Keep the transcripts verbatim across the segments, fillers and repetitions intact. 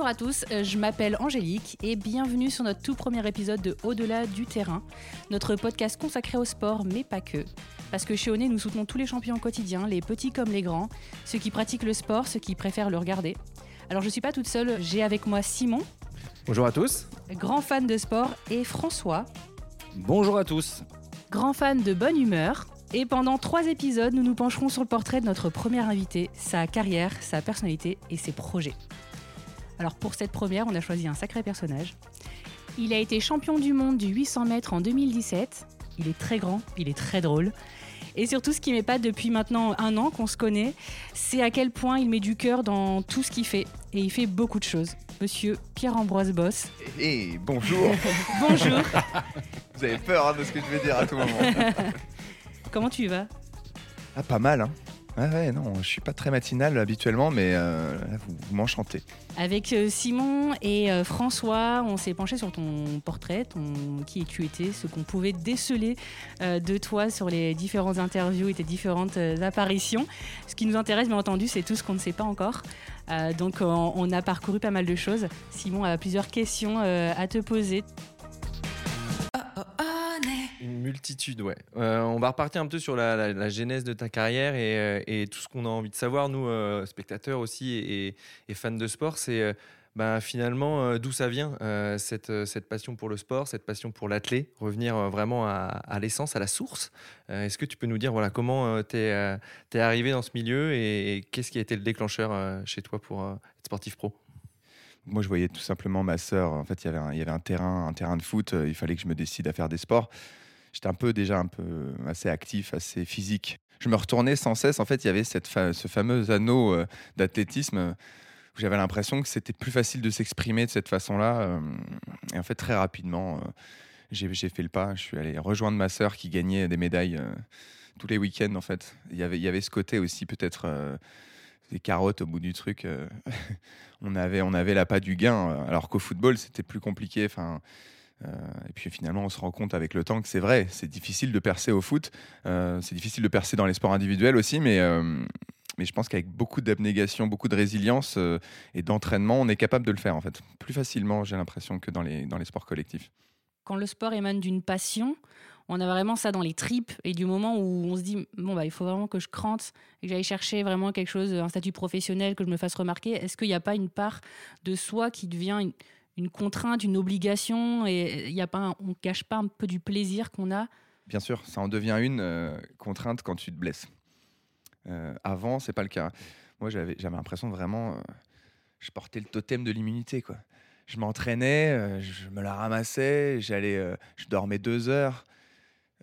Bonjour à tous, je m'appelle Angélique et bienvenue sur notre tout premier épisode de Au-delà du terrain, notre podcast consacré au sport, mais pas que. Parce que chez O N E, nous soutenons tous les champions au quotidien, les petits comme les grands, ceux qui pratiquent le sport, ceux qui préfèrent le regarder. Alors je ne suis pas toute seule, j'ai avec moi Simon. Bonjour à tous. Grand fan de sport, et François. Bonjour à tous. Grand fan de bonne humeur. Et pendant trois épisodes, nous nous pencherons sur le portrait de notre première invitée, sa carrière, sa personnalité et ses projets. Alors pour cette première, on a choisi un sacré personnage. Il a été champion du monde du huit cents mètres en deux mille dix-sept. Il est très grand, il est très drôle. Et surtout, ce qui m'épate depuis maintenant un an qu'on se connaît, c'est à quel point il met du cœur dans tout ce qu'il fait. Et il fait beaucoup de choses. Monsieur Pierre-Ambroise Bosse. Eh, hey, bonjour. Bonjour. Vous avez peur hein, de ce que je vais dire à tout moment. Comment tu vas ? Ah, pas mal, hein. Ouais, ouais, non, je suis pas très matinal habituellement, mais euh, là, vous, vous m'enchantez. Avec euh, Simon et euh, François, on s'est penché sur ton portrait, ton... qui tu étais, ce qu'on pouvait déceler euh, de toi sur les différentes interviews et tes différentes euh, apparitions. Ce qui nous intéresse, bien entendu, c'est tout ce qu'on ne sait pas encore. Euh, donc, on, on a parcouru pas mal de choses. Simon a plusieurs questions euh, à te poser. Une multitude, ouais. Euh, on va repartir un peu sur la, la, la genèse de ta carrière et, euh, et tout ce qu'on a envie de savoir, nous, euh, spectateurs aussi et, et fans de sport, c'est euh, bah, finalement euh, d'où ça vient, euh, cette, cette passion pour le sport, cette passion pour l'athlé, revenir euh, vraiment à, à l'essence, à la source. Euh, est-ce que tu peux nous dire voilà, comment euh, t'es, euh, t'es arrivé dans ce milieu et, et qu'est-ce qui a été le déclencheur euh, chez toi pour euh, être sportif pro ? Moi, je voyais tout simplement ma sœur. En fait, il y avait un, il y avait un, terrain, un terrain de foot, il fallait que je me décide à faire des sports. J'étais un peu déjà un peu assez actif, assez physique. Je me retournais sans cesse. En fait, il y avait cette fa- ce fameux anneau euh, d'athlétisme où j'avais l'impression que c'était plus facile de s'exprimer de cette façon-là. Euh, et en fait, très rapidement, euh, j'ai, j'ai fait le pas. Je suis allé rejoindre ma sœur qui gagnait des médailles euh, tous les week-ends. En fait, il y avait, il y avait ce côté aussi peut-être euh, des carottes au bout du truc. Euh, on avait, on avait l'appât du gain. Alors qu'au football, c'était plus compliqué. Enfin. Euh, et puis finalement on se rend compte avec le temps que c'est vrai, c'est difficile de percer au foot, euh, c'est difficile de percer dans les sports individuels aussi, mais, euh, mais je pense qu'avec beaucoup d'abnégation, beaucoup de résilience euh, et d'entraînement, on est capable de le faire en fait, plus facilement j'ai l'impression que dans les, dans les sports collectifs. Quand le sport émane d'une passion, on a vraiment ça dans les tripes et du moment où on se dit bon bah il faut vraiment que je crante et que j'aille chercher vraiment quelque chose, un statut professionnel, que je me fasse remarquer, est-ce qu'il n'y a pas une part de soi qui devient... une... une contrainte, une obligation, et y a pas un, on ne cache pas un peu du plaisir qu'on a. Bien sûr, ça en devient une euh, contrainte quand tu te blesses. Euh, avant, ce n'est pas le cas. Moi, j'avais, j'avais l'impression de vraiment... Euh, je portais le totem de l'immunité, quoi. Je m'entraînais, euh, je me la ramassais, j'allais, euh, je dormais deux heures,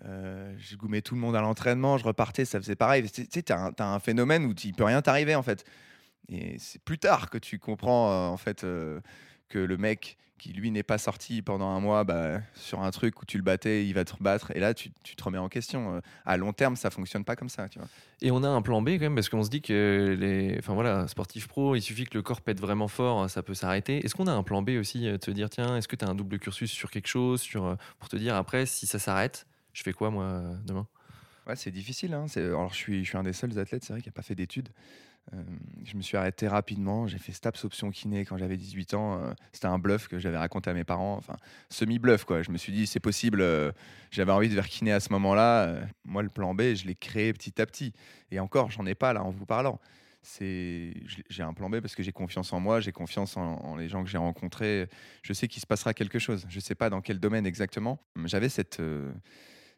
euh, je goumais tout le monde à l'entraînement, je repartais, ça faisait pareil. Tu sais, tu as un, un phénomène où il ne peut rien t'arriver, en fait. Et c'est plus tard que tu comprends, euh, en fait... Euh, que le mec qui, lui, n'est pas sorti pendant un mois bah, sur un truc où tu le battais, il va te rebattre. Et là, tu, tu te remets en question. À long terme, ça ne fonctionne pas comme ça. Tu vois. Et on a un plan B quand même, parce qu'on se dit que les enfin, voilà, sportifs pro, il suffit que le corps pète vraiment fort, ça peut s'arrêter. Est-ce qu'on a un plan B aussi de te dire, tiens, est-ce que tu as un double cursus sur quelque chose sur, pour te dire, après, si ça s'arrête, je fais quoi, moi, demain ? Ouais, c'est difficile. Hein. C'est... Alors, je suis, je suis un des seuls athlètes, c'est vrai, qui n'a pas fait d'études. Euh, je me suis arrêté rapidement, j'ai fait STAPS option kiné quand j'avais dix-huit ans, euh, c'était un bluff que j'avais raconté à mes parents, enfin semi-bluff quoi, je me suis dit c'est possible, euh, j'avais envie de faire kiné à ce moment-là, euh, moi le plan B je l'ai créé petit à petit, et encore j'en ai pas là en vous parlant, c'est... j'ai un plan B parce que j'ai confiance en moi, j'ai confiance en, en les gens que j'ai rencontrés, je sais qu'il se passera quelque chose, je sais pas dans quel domaine exactement, j'avais cette, euh,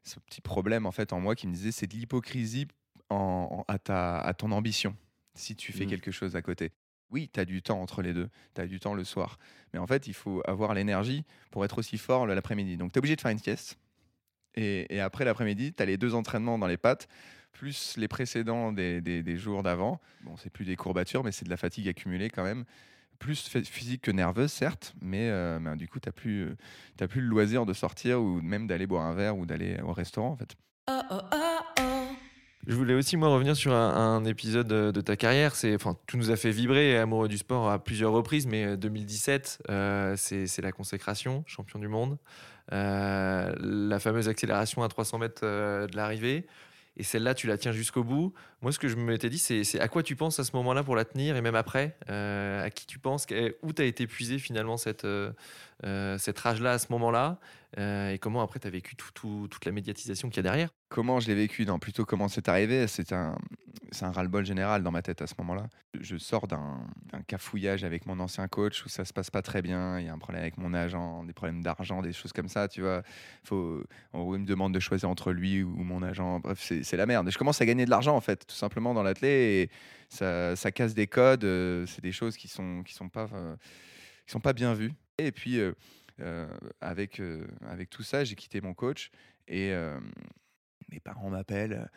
ce petit problème en fait en moi qui me disait c'est de l'hypocrisie en, en, à, ta, à ton ambition. Si tu fais mmh. quelque chose à côté. Oui, tu as du temps entre les deux, tu as du temps le soir. Mais en fait, il faut avoir l'énergie pour être aussi fort l'après-midi. Donc, tu es obligé de faire une sieste. Et, et après l'après-midi, tu as les deux entraînements dans les pattes, plus les précédents des, des, des jours d'avant. Bon, c'est plus des courbatures, mais c'est de la fatigue accumulée quand même. Plus physique que nerveuse, certes, mais euh, bah, du coup, tu n'as plus, t'as plus le loisir de sortir ou même d'aller boire un verre ou d'aller au restaurant, en fait. Oh, oh, oh, oh. Je voulais aussi, moi, revenir sur un, un épisode de, de ta carrière. C'est, enfin, tu nous as fait vibrer, amoureux du sport, à plusieurs reprises, mais deux mille dix-sept, euh, c'est, c'est la consécration, champion du monde, euh, la fameuse accélération à trois cents mètres euh, de l'arrivée. et celle-là, tu la tiens jusqu'au bout. Moi, ce que je m'étais dit, c'est, c'est à quoi tu penses à ce moment-là pour la tenir, et même après, euh, à qui tu penses, où tu as été puisé finalement cette, euh, cette rage-là à ce moment-là, euh, et comment après tu as vécu tout, tout, toute la médiatisation qu'il y a derrière. Comment je l'ai vécu ? Non, plutôt comment c'est arrivé. C'est un, c'est un ras-le-bol général dans ma tête à ce moment-là. Je sors d'un, d'un cafouillage avec mon ancien coach où ça se passe pas très bien. Il y a un problème avec mon agent, des problèmes d'argent, des choses comme ça, tu vois. Faut, on il me demande de choisir entre lui ou mon agent. Bref, c'est, c'est la merde. Et je commence à gagner de l'argent, en fait, tout simplement dans l'athlé. Et ça, ça casse des codes. Euh, c'est des choses qui sont, qui sont pas, euh, qui sont pas bien vues. Et puis, euh, euh, avec, euh, avec tout ça, j'ai quitté mon coach et... Euh, mes parents m'appellent,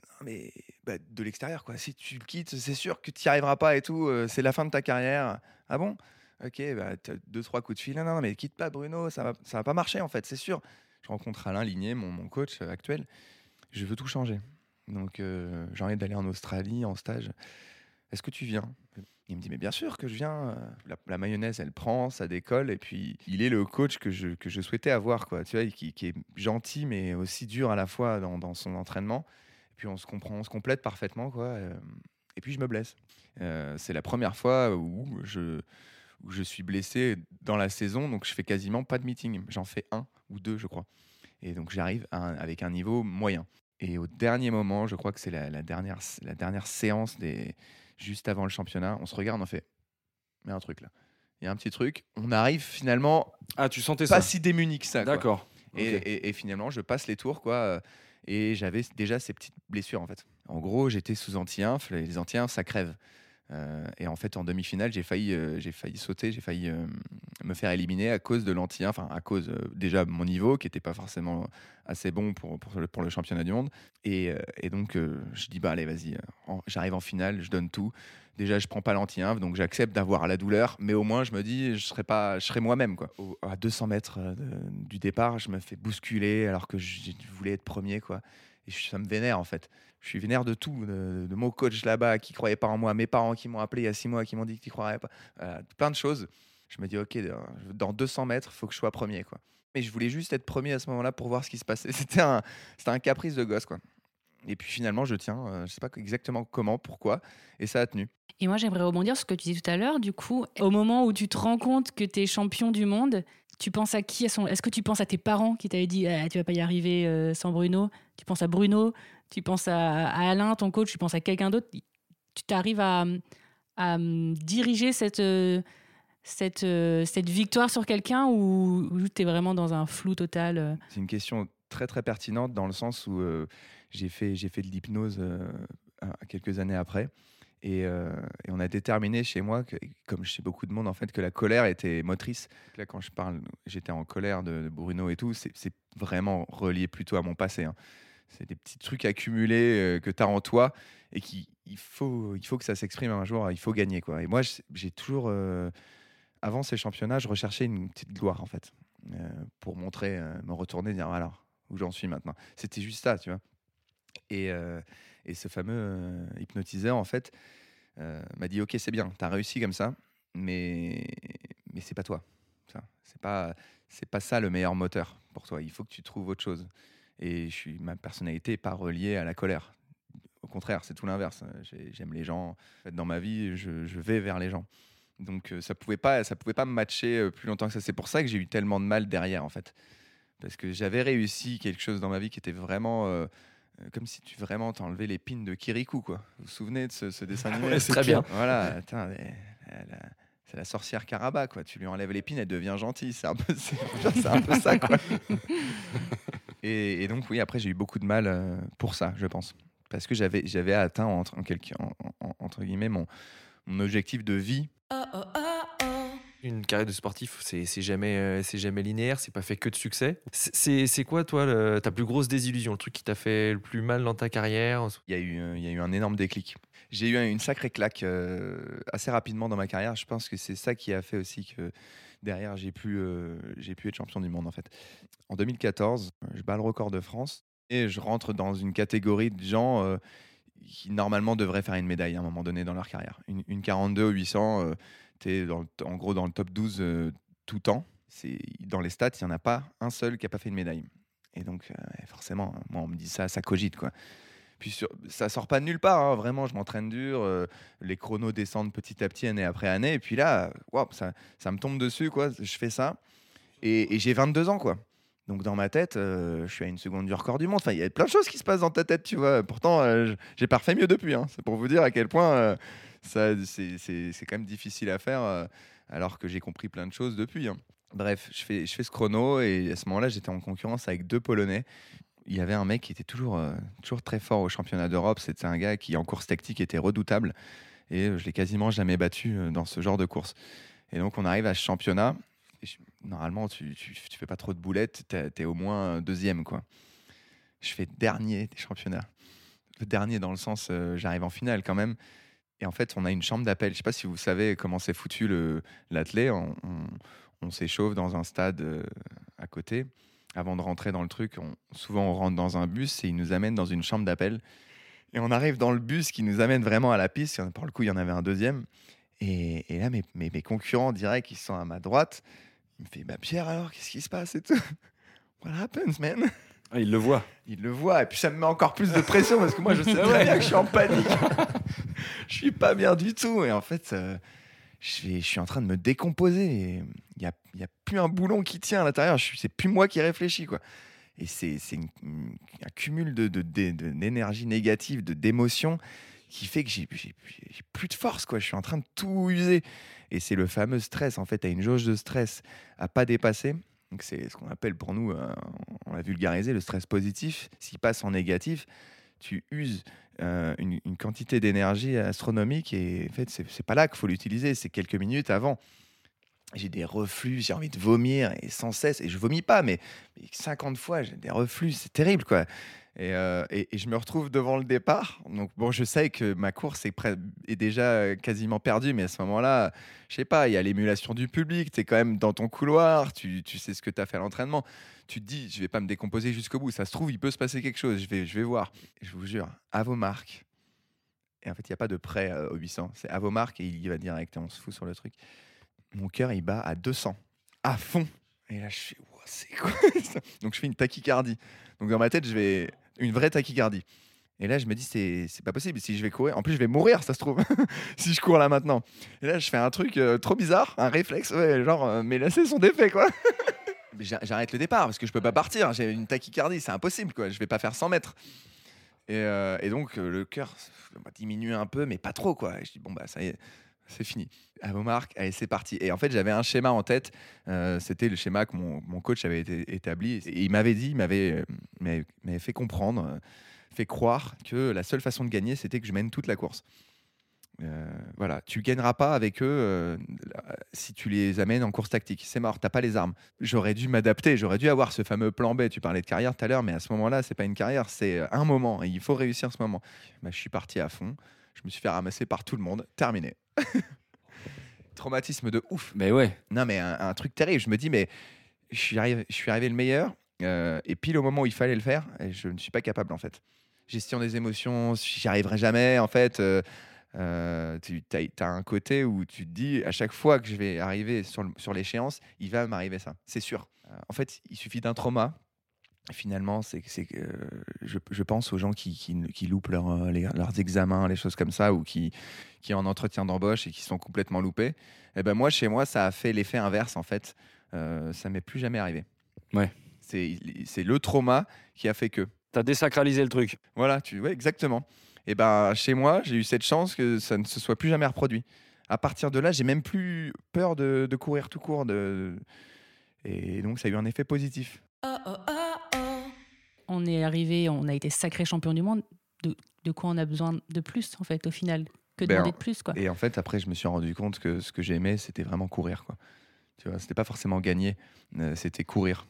non mais bah, de l'extérieur quoi. Si tu le quittes, c'est sûr que tu n'y arriveras pas et tout. Euh, c'est la fin de ta carrière. Ah bon ? Ok, bah t'as deux trois coups de fil. Non non mais quitte pas Bruno, ça va ça va pas marcher en fait, c'est sûr. Je rencontre Alain Ligné, mon, mon coach actuel. Je veux tout changer. Donc euh, j'ai envie d'aller en Australie en stage. Est-ce que tu viens ? Il me dit mais bien sûr que je viens. La, la mayonnaise elle prend, ça décolle et puis il est le coach que je que je souhaitais avoir quoi. Tu vois, qui, qui est gentil mais aussi dur à la fois dans, dans son entraînement. Et puis on se comprend, on se complète parfaitement quoi. Et puis je me blesse. Euh, c'est la première fois où je où je suis blessé dans la saison, donc je fais quasiment pas de meeting. J'en fais un ou deux je crois. Et donc j'arrive à un, avec un niveau moyen. Et au dernier moment, je crois que c'est la, la dernière la dernière séance des juste avant le championnat, on se regarde, on fait « mais un truc là, il y a un petit truc ». On arrive finalement ah, tu sentais pas ça. Si démunis que ça. D'accord. Quoi. Okay. Et, et, et finalement, je passe les tours quoi, et j'avais déjà ces petites blessures en fait. En gros, j'étais sous anti-inf, les anti-inf, ça crève. Euh, et en fait, en demi-finale, j'ai failli, euh, j'ai failli sauter, j'ai failli euh, me faire éliminer à cause de l'anti-inf, enfin à cause euh, déjà mon niveau qui n'était pas forcément assez bon pour, pour, le, pour le championnat du monde. Et, euh, et donc, euh, je dis, bah allez, vas-y, en, j'arrive en finale, je donne tout. Déjà, je ne prends pas l'anti-inf, donc j'accepte d'avoir la douleur, mais au moins, je me dis, je serai, pas, je serai moi-même. Quoi. Au, à deux cents mètres de, du départ, je me fais bousculer alors que je, je voulais être premier, quoi. Et ça me vénère en fait. Je suis vénère de tout, de, de mon coach là-bas qui ne croyait pas en moi, mes parents qui m'ont appelé il y a six mois, qui m'ont dit que tu ne croirais pas, euh, plein de choses. Je me dis, ok, dans deux cents mètres, il faut que je sois premier. Quoi. Mais je voulais juste être premier à ce moment-là pour voir ce qui se passait. C'était un, c'était un caprice de gosse. Quoi. Et puis finalement, je tiens, euh, je ne sais pas exactement comment, pourquoi, et ça a tenu. Et moi, j'aimerais rebondir sur ce que tu disais tout à l'heure. Du coup, au moment où tu te rends compte que tu es champion du monde, tu penses à qui ? Est-ce que tu penses à tes parents qui t'avaient dit ah, « tu vas pas y arriver euh, sans Bruno ». Tu penses à Bruno, tu penses à, à Alain, ton coach, tu penses à quelqu'un d'autre. Tu t'arrives à, à, à diriger cette, euh, cette, euh, cette victoire sur quelqu'un ou, ou tu es vraiment dans un flou total euh. C'est une question très, très pertinente dans le sens où euh, j'ai, fait, j'ai fait de l'hypnose euh, quelques années après. Et, euh, et on a déterminé chez moi, que, comme chez beaucoup de monde en fait, que la colère était motrice. Là, quand je parle, j'étais en colère de, de Bruno et tout, c'est, c'est vraiment relié plutôt à mon passé. Hein. C'est des petits trucs accumulés euh, que t'as en toi et qu'il il faut, il faut que ça s'exprime un jour. Il faut gagner quoi. Et moi, j'ai toujours, euh, avant ces championnats, je recherchais une petite gloire en fait, euh, pour montrer, euh, me retourner, dire voilà où j'en suis maintenant. C'était juste ça, tu vois. Et euh, Et ce fameux euh, hypnotiseur, en fait, euh, m'a dit « Ok, c'est bien, t'as réussi comme ça, mais, mais c'est pas toi. Ça. C'est pas, c'est pas ça le meilleur moteur pour toi. Il faut que tu trouves autre chose. » Et je suis, ma personnalité n'est pas reliée à la colère. Au contraire, c'est tout l'inverse. J'ai, j'aime les gens. Dans ma vie, je, je vais vers les gens. Donc, ça pouvait pas, ça pouvait pas me matcher plus longtemps que ça. C'est pour ça que j'ai eu tellement de mal derrière, en fait. Parce que j'avais réussi quelque chose dans ma vie qui était vraiment... Euh, comme si tu vraiment t'enlevais les pins de Kirikou, quoi. Vous vous souvenez de ce, ce dessin animé? Ouais, c'est très bien. Voilà, attends, mais, la, la, c'est la sorcière Caraba, quoi. Tu lui enlèves les pins, elle devient gentille. C'est un peu, c'est, c'est un peu ça, quoi. Et, et donc, oui, après, j'ai eu beaucoup de mal pour ça, je pense. Parce que j'avais, j'avais atteint, entre, en quelque, en, en, entre guillemets, mon, mon objectif de vie. Oh, oh, oh. Une carrière de sportif, c'est, c'est, jamais, euh, c'est jamais linéaire, c'est pas fait que de succès. C'est, c'est, c'est quoi, toi, le, ta plus grosse désillusion, le truc qui t'a fait le plus mal dans ta carrière ? Il y a eu, euh, il y a eu un énorme déclic. J'ai eu une sacrée claque euh, assez rapidement dans ma carrière. Je pense que c'est ça qui a fait aussi que derrière, j'ai pu, euh, j'ai pu être champion du monde, en fait. En deux mille quatorze, je bats le record de France et je rentre dans une catégorie de gens euh, qui, normalement, devraient faire une médaille à un moment donné dans leur carrière. Une, une quarante-deux au huit cents... Euh, t'es dans t- en gros dans le top douze euh, tout temps. C'est, dans les stats, il n'y en a pas un seul qui n'a pas fait une médaille. Et donc, euh, forcément, moi, on me dit ça, ça cogite, quoi. Puis sur, ça sort pas de nulle part, hein, vraiment, je m'entraîne dur, euh, les chronos descendent petit à petit, année après année, et puis là, wow, ça, ça me tombe dessus, quoi, je fais ça, et, et j'ai vingt-deux ans, quoi. Donc dans ma tête, euh, je suis à une seconde du record du monde. Enfin, il y a plein de choses qui se passent dans ta tête, tu vois. Pourtant, euh, j'ai pas refait mieux depuis. Hein. C'est pour vous dire à quel point euh, ça, c'est, c'est, c'est quand même difficile à faire, euh, alors que j'ai compris plein de choses depuis. Hein. Bref, je fais, je fais ce chrono et à ce moment-là, j'étais en concurrence avec deux Polonais. Il y avait un mec qui était toujours, euh, toujours très fort au championnat d'Europe. C'était un gars qui, en course tactique, était redoutable. Et je l'ai quasiment jamais battu dans ce genre de course. Et donc, on arrive à ce championnat. Normalement, tu, tu, tu fais pas trop de boulettes, t'es, t'es au moins deuxième, quoi. Je fais dernier des championnats. Le dernier dans le sens, euh, j'arrive en finale quand même. Et en fait, on a une chambre d'appel. Je sais pas si vous savez comment c'est foutu le, l'athlète. On, on, on s'échauffe dans un stade euh, à côté. Avant de rentrer dans le truc, on, souvent on rentre dans un bus et ils nous amènent dans une chambre d'appel. Et on arrive dans le bus qui nous amène vraiment à la piste. Pour le coup, il y en avait un deuxième. Et, et là, mes, mes, mes concurrents directs, ils sont à ma droite. Il me fait, bah Pierre, alors, qu'est-ce qui se passe et tout? What happens, man? Ah, il le voit. Il le voit. Et puis, ça me met encore plus de pression parce que moi, je sais très bien que je suis en panique. Je suis pas bien du tout. Et en fait, euh, je, vais, je suis en train de me décomposer. Il n'y a, y a plus un boulon qui tient à l'intérieur. Je, c'est plus moi qui réfléchis, quoi. Et c'est, c'est une, une, un cumul de, de, de, de, d'énergie négative, de, d'émotions qui fait que j'ai, j'ai, j'ai plus de force, quoi. Je suis en train de tout user. Et c'est le fameux stress, en fait, t'as une jauge de stress à pas dépasser. Donc c'est ce qu'on appelle pour nous, euh, on l'a vulgarisé, le stress positif. S'il passe en négatif, tu uses euh, une, une quantité d'énergie astronomique et en fait, c'est, c'est pas là qu'il faut l'utiliser, c'est quelques minutes avant. J'ai des reflux, j'ai envie de vomir et sans cesse, et je vomis pas, mais, mais cinquante fois, j'ai des reflux, c'est terrible, quoi. Et, euh, et, et je me retrouve devant le départ. Donc bon, je sais que ma course est, pré- est déjà quasiment perdue, mais à ce moment-là, je sais pas, il y a l'émulation du public, tu es quand même dans ton couloir, tu, tu sais ce que tu as fait à l'entraînement. Tu te dis, je vais pas me décomposer jusqu'au bout, ça se trouve, il peut se passer quelque chose, je vais, je vais voir. Je vous jure, à vos marques. Et en fait, il n'y a pas de prêt euh, au huit cents, c'est à vos marques et il y va direct, on se fout sur le truc. Mon cœur, il bat à deux cents, à fond. Et là, je fais, wow, c'est quoi ça? Donc, je fais une tachycardie. Donc, dans ma tête, je vais... Une vraie tachycardie. Et là, je me dis, c'est, c'est pas possible. Si je vais courir... En plus, je vais mourir, ça se trouve, si je cours là maintenant. Et là, je fais un truc euh, trop bizarre, un réflexe. Ouais, genre, euh, mes lacets sont défaits, quoi. J'arrête le départ, parce que je peux pas partir. J'ai une tachycardie, c'est impossible, quoi. Je vais pas faire cent mètres. Et, euh, et donc, euh, le cœur diminue un peu, mais pas trop, quoi. Et je dis, bon, bah, ça y est. C'est fini. À vos marques, allez, c'est parti. Et en fait, j'avais un schéma en tête. Euh, c'était le schéma que mon, mon coach avait été établi. Et il m'avait dit, il m'avait, euh, m'avait, m'avait fait comprendre, euh, fait croire que la seule façon de gagner, c'était que je mène toute la course. Euh, voilà, tu ne gagneras pas avec eux euh, si tu les amènes en course tactique. C'est mort, tu n'as pas les armes. J'aurais dû m'adapter, j'aurais dû avoir ce fameux plan B. Tu parlais de carrière tout à l'heure, mais à ce moment-là, ce n'est pas une carrière, c'est un moment. Et il faut réussir ce moment. Bah, je suis parti à fond. Je me suis fait ramasser par tout le monde. Terminé. Traumatisme de ouf. Mais ouais. Non, mais un, un truc terrible. Je me dis, mais je suis arrivé, je suis arrivé le meilleur. Euh, et pile au moment où il fallait le faire, et je ne suis pas capable, en fait. Gestion des émotions, j'y arriverai jamais, en fait. Euh, euh, tu as un côté où tu te dis, à chaque fois que je vais arriver sur, le, sur l'échéance, il va m'arriver ça. C'est sûr. Euh, en fait, il suffit d'un trauma. Finalement, c'est que euh, je, je pense aux gens qui, qui, qui loupent leur, les, leurs examens, les choses comme ça, ou qui, qui en entretien d'embauche et qui sont complètement loupés. Et ben moi, chez moi, ça a fait l'effet inverse, en fait. Euh, ça ne m'est plus jamais arrivé. Ouais. C'est, c'est le trauma qui a fait que... Tu as désacralisé le truc. Voilà, tu, ouais, exactement. Et ben chez moi, j'ai eu cette chance que ça ne se soit plus jamais reproduit. À partir de là, j'ai même plus peur de, de courir tout court. De... Et donc, ça a eu un effet positif. Oh, oh, oh. On est arrivé, on a été sacré champion du monde. De, de quoi on a besoin de plus, en fait, au final? Que ben demander de plus, quoi. Et en fait, après, je me suis rendu compte que ce que j'aimais, c'était vraiment courir, quoi. Tu vois, c'était pas forcément gagner, euh, c'était courir.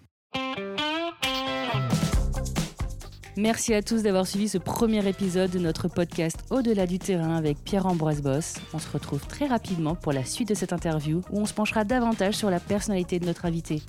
Merci à tous d'avoir suivi ce premier épisode de notre podcast Au-delà du terrain avec Pierre-Ambroise Bosse. On se retrouve très rapidement pour la suite de cette interview où on se penchera davantage sur la personnalité de notre invité.